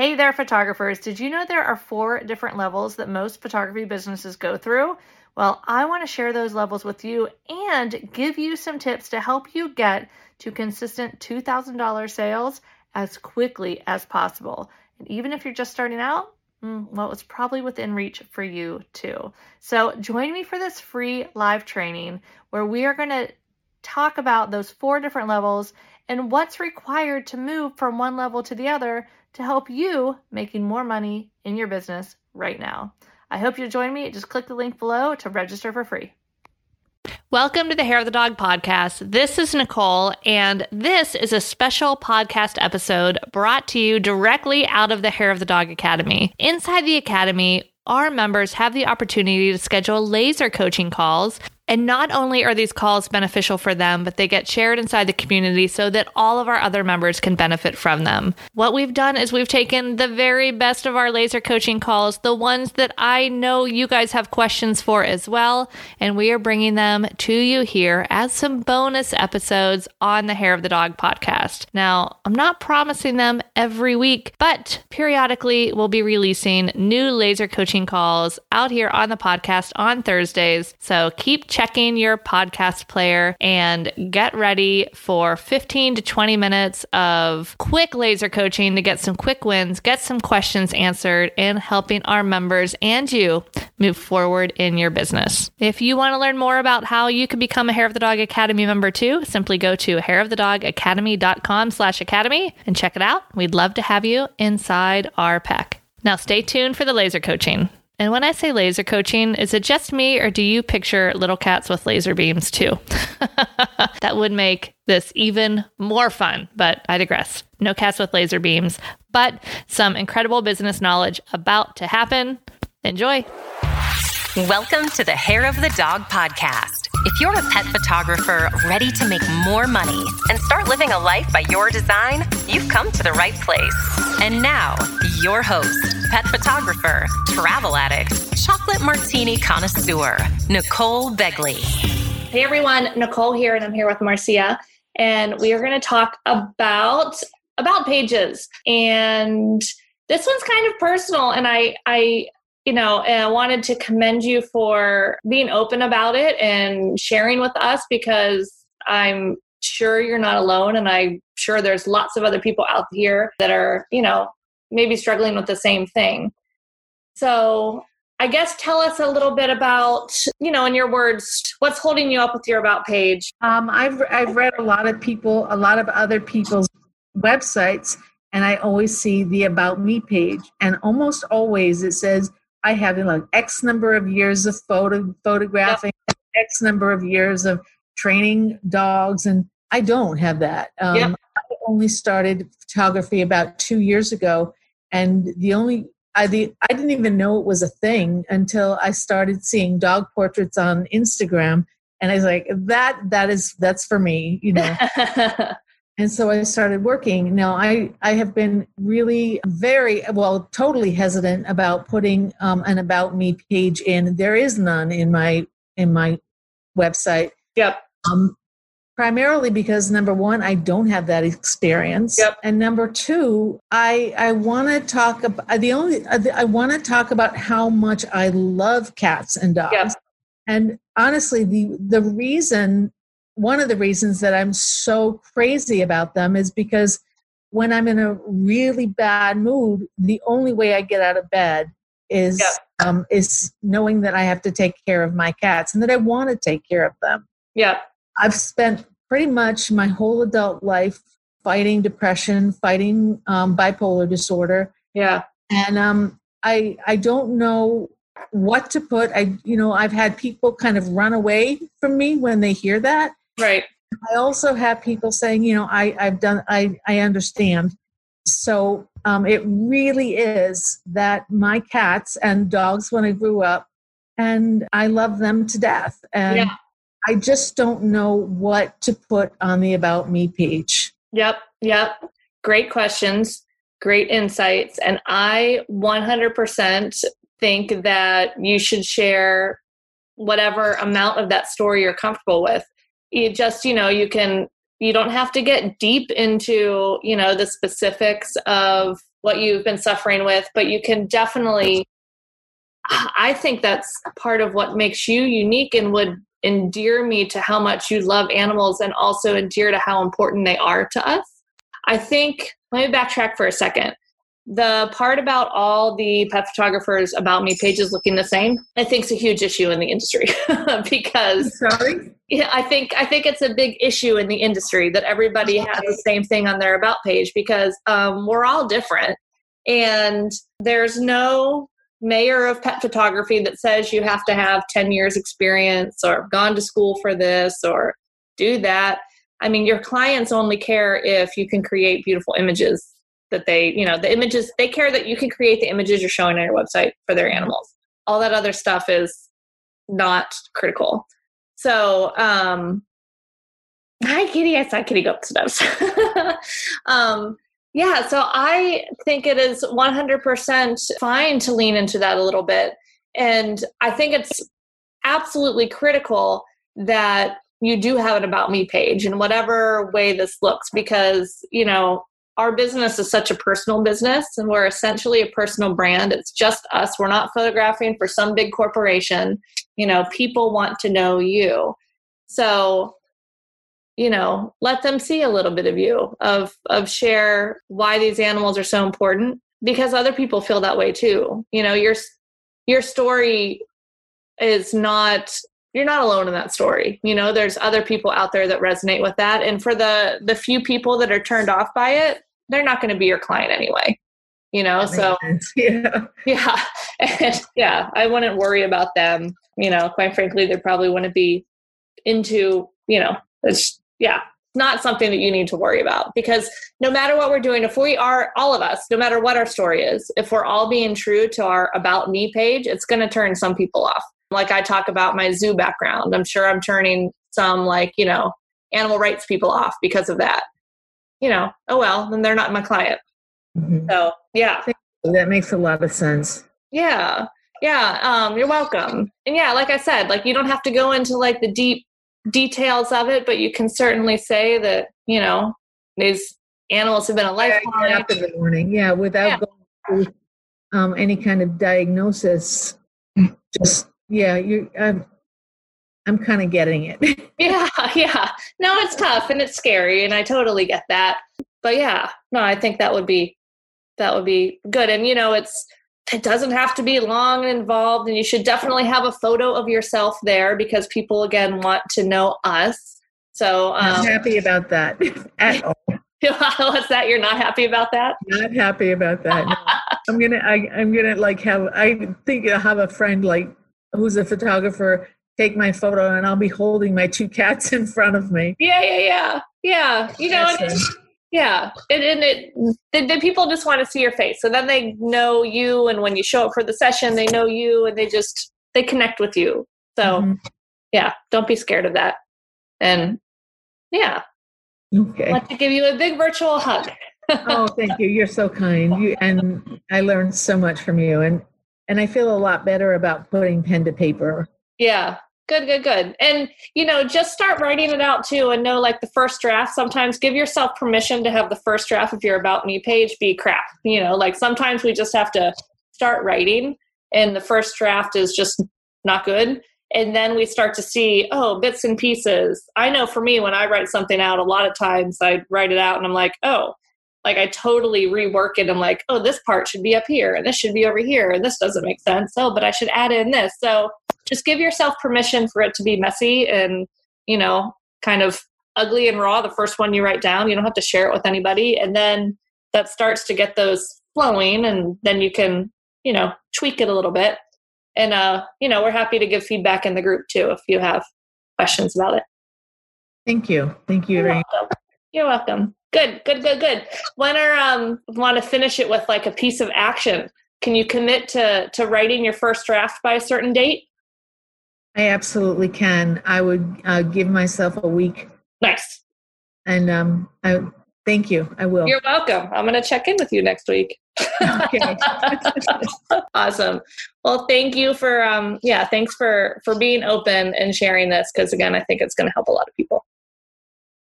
Hey there, photographers. Did you know there are 4 different levels that most photography businesses go through? Well, I want to share those levels with you and give you some tips to help you get to consistent $2,000 sales as quickly as possible. And even if you're just starting out, well, it's probably within reach for you too. So join me for this free live training where we are going to talk about those 4 different levels and what's required to move from one level to the other to help you making more money in your business right now. I hope you'll join me. Just click the link below to register for free. Welcome to the Hair of the Dog Podcast. This is Nicole, and this is a special podcast episode brought to you directly out of the Hair of the Dog Academy. Inside the Academy, our members have the opportunity to schedule laser coaching calls. And not only are these calls beneficial for them, but they get shared inside the community so that all of our other members can benefit from them. What we've done is we've taken the very best of our laser coaching calls, the ones that I know you guys have questions for as well, and we are bringing them to you here as some bonus episodes on the Hair of the Dog podcast. Now, I'm not promising them every week, but periodically we'll be releasing new laser coaching calls out here on the podcast on Thursdays, so keep checking your podcast player and get ready for 15 to 20 minutes of quick laser coaching to get some quick wins, get some questions answered, and helping our members and you move forward in your business. If you want to learn more about how you can become a Hair of the Dog Academy member too, simply go to hairofthedogacademy.com/academy and check it out. We'd love to have you inside our pack. Now stay tuned for the laser coaching. And when I say laser coaching, is it just me or do you picture little cats with laser beams too? That would make this even more fun, but I digress. No cats with laser beams, but some incredible business knowledge about to happen. Enjoy. Welcome to the Hair of the Dog podcast. If you're a pet photographer ready to make more money and start living a life by your design, you've come to the right place. And now, your host, pet photographer, travel addict, chocolate martini connoisseur, Nicole Begley. Hey everyone, Nicole here, and I'm here with Marcia, and we are going to talk about About Pages. And this one's kind of personal, and I wanted to commend you for being open about it and sharing with us, because I'm sure you're not alone. And I'm sure there's lots of other people out here that are, maybe struggling with the same thing. So I guess tell us a little bit about, in your words, what's holding you up with your About page. I've read a lot of other people's websites, and I always see the About Me page. And almost always it says, I have X number of years of photographing, yep. X number of years of training dogs. And I don't have that. Yep. I only started photography about 2 years ago. And I didn't even know it was a thing until I started seeing dog portraits on Instagram. And I was like, that's for me, And so I started working. Now, I have been really totally hesitant about putting an About Me page in. There is none in my website. Yep. Primarily because, number one, I don't have that experience. Yep. And number two, I want to talk about how much I love cats and dogs. Yep. And honestly, one of the reasons that I'm so crazy about them is because when I'm in a really bad mood, the only way I get out of bed is knowing that I have to take care of my cats and that I want to take care of them. Yeah. I've spent pretty much my whole adult life fighting depression, fighting bipolar disorder. Yeah. And I don't know what to put. I've had people kind of run away from me when they hear that. Right. I also have people saying, I understand. So it really is that my cats and dogs when I grew up, and I love them to death. And yeah. I just don't know what to put on the About Me page. Yep. Great questions, great insights. And I 100% think that you should share whatever amount of that story you're comfortable with. You just, you don't have to get deep into, the specifics of what you've been suffering with, but you can definitely, I think that's part of what makes you unique and would endear me to how much you love animals and also endear to how important they are to us. I think, let me backtrack for a second. The part about all the pet photographers about me pages looking the same, I think is a huge issue in the industry because yeah, I think it's a big issue in the industry that everybody has the same thing on their about page because we're all different and there's no mayor of pet photography that says you have to have 10 years experience or gone to school for this or do that. I mean, your clients only care if you can create beautiful images that they, you know, the images, they care that you can create the images you're showing on your website for their animals. All that other stuff is not critical. So, hi Kitty, I saw Kitty go up the steps. Yeah, so I think it is 100% fine to lean into that a little bit. And I think it's absolutely critical that you do have an About Me page in whatever way this looks because, you know, our business is such a personal business and we're essentially a personal brand. It's just us. We're not photographing for some big corporation. You know, people want to know you. So, you know, let them see a little bit of you, of share why these animals are so important because other people feel that way too. You know, your story is not, you're not alone in that story. You know, there's other people out there that resonate with that. And for the few people that are turned off by it, they're not going to be your client anyway, you know? So yeah, I wouldn't worry about them. You know, quite frankly, they probably wouldn't be into, you know, it's, yeah, not something that you need to worry about because no matter what we're doing, if we are all of us, no matter what our story is, if we're all being true to our About Me page, it's going to turn some people off. Like I talk about my zoo background, I'm sure I'm turning some like, you know, animal rights people off because of that, you know, oh, well, then they're not my client. Mm-hmm. So yeah. That makes a lot of sense. Yeah. Yeah. You're welcome. And yeah, like I said, like you don't have to go into like the deep details of it, but you can certainly say that, you know, these animals have been a lifeline. After the morning, yeah, without going through any kind of diagnosis. Just yeah, I'm kind of getting it. Yeah. No, it's tough and it's scary, and I totally get that. But yeah, no, I think that would be good. And you know, it doesn't have to be long and involved, and you should definitely have a photo of yourself there because people, again, want to know us. So I'm not happy about that at all. What's that? You're not happy about that? Not happy about that. No. I think I'll have a friend like who's a photographer take my photo, and I'll be holding my two cats in front of me. Yeah. You know. Yeah. And people just want to see your face. So then they know you. And when you show up for the session, they know you and they connect with you. So yeah, don't be scared of that. And yeah. Okay. I want to give you a big virtual hug. Oh, thank you. You're so kind. And I learned so much from you and I feel a lot better about putting pen to paper. Yeah. Good. And, you know, just start writing it out too. And know like the first draft, sometimes give yourself permission to have the first draft of your About Me page be crap. You know, like sometimes we just have to start writing and the first draft is just not good. And then we start to see, oh, bits and pieces. I know for me, when I write something out, a lot of times I write it out and I'm like, oh, like I totally rework it. I'm like, oh, this part should be up here and this should be over here. And this doesn't make sense. Oh, but I should add in this. So just give yourself permission for it to be messy and, you know, kind of ugly and raw. The first one you write down, you don't have to share it with anybody. And then that starts to get those flowing and then you can, you know, tweak it a little bit. And, you know, we're happy to give feedback in the group too, if you have questions about it. Thank you. You're welcome. Good. When are, want to finish it with like a piece of action. Can you commit to writing your first draft by a certain date? I absolutely can. I would give myself a week. Nice. And thank you. I will. You're welcome. I'm going to check in with you next week. Okay. Awesome. Well, thank you for, thanks for being open and sharing this. Because again, I think it's going to help a lot of people.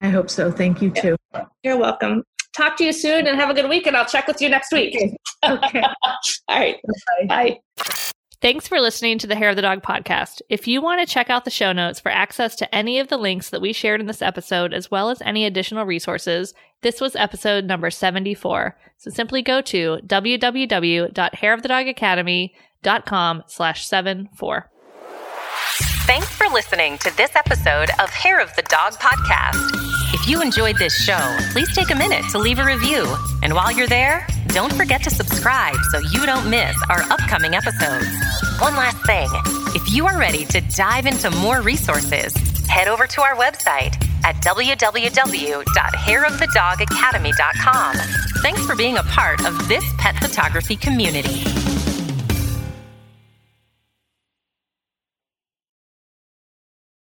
I hope so. Thank you too. You're welcome. talk to you soon and have a good week, and I'll check with you next week. Okay. All right. Bye. Thanks for listening to the Hair of the Dog podcast. If you want to check out the show notes for access to any of the links that we shared in this episode, as well as any additional resources, this was episode number 74. So simply go to www.hairofthedogacademy.com/74. Thanks for listening to this episode of Hair of the Dog podcast. If you enjoyed this show, please take a minute to leave a review. And while you're there, don't forget to subscribe so you don't miss our upcoming episodes. One last thing, if you are ready to dive into more resources, head over to our website at www.hairofthedogacademy.com. Thanks for being a part of this pet photography community.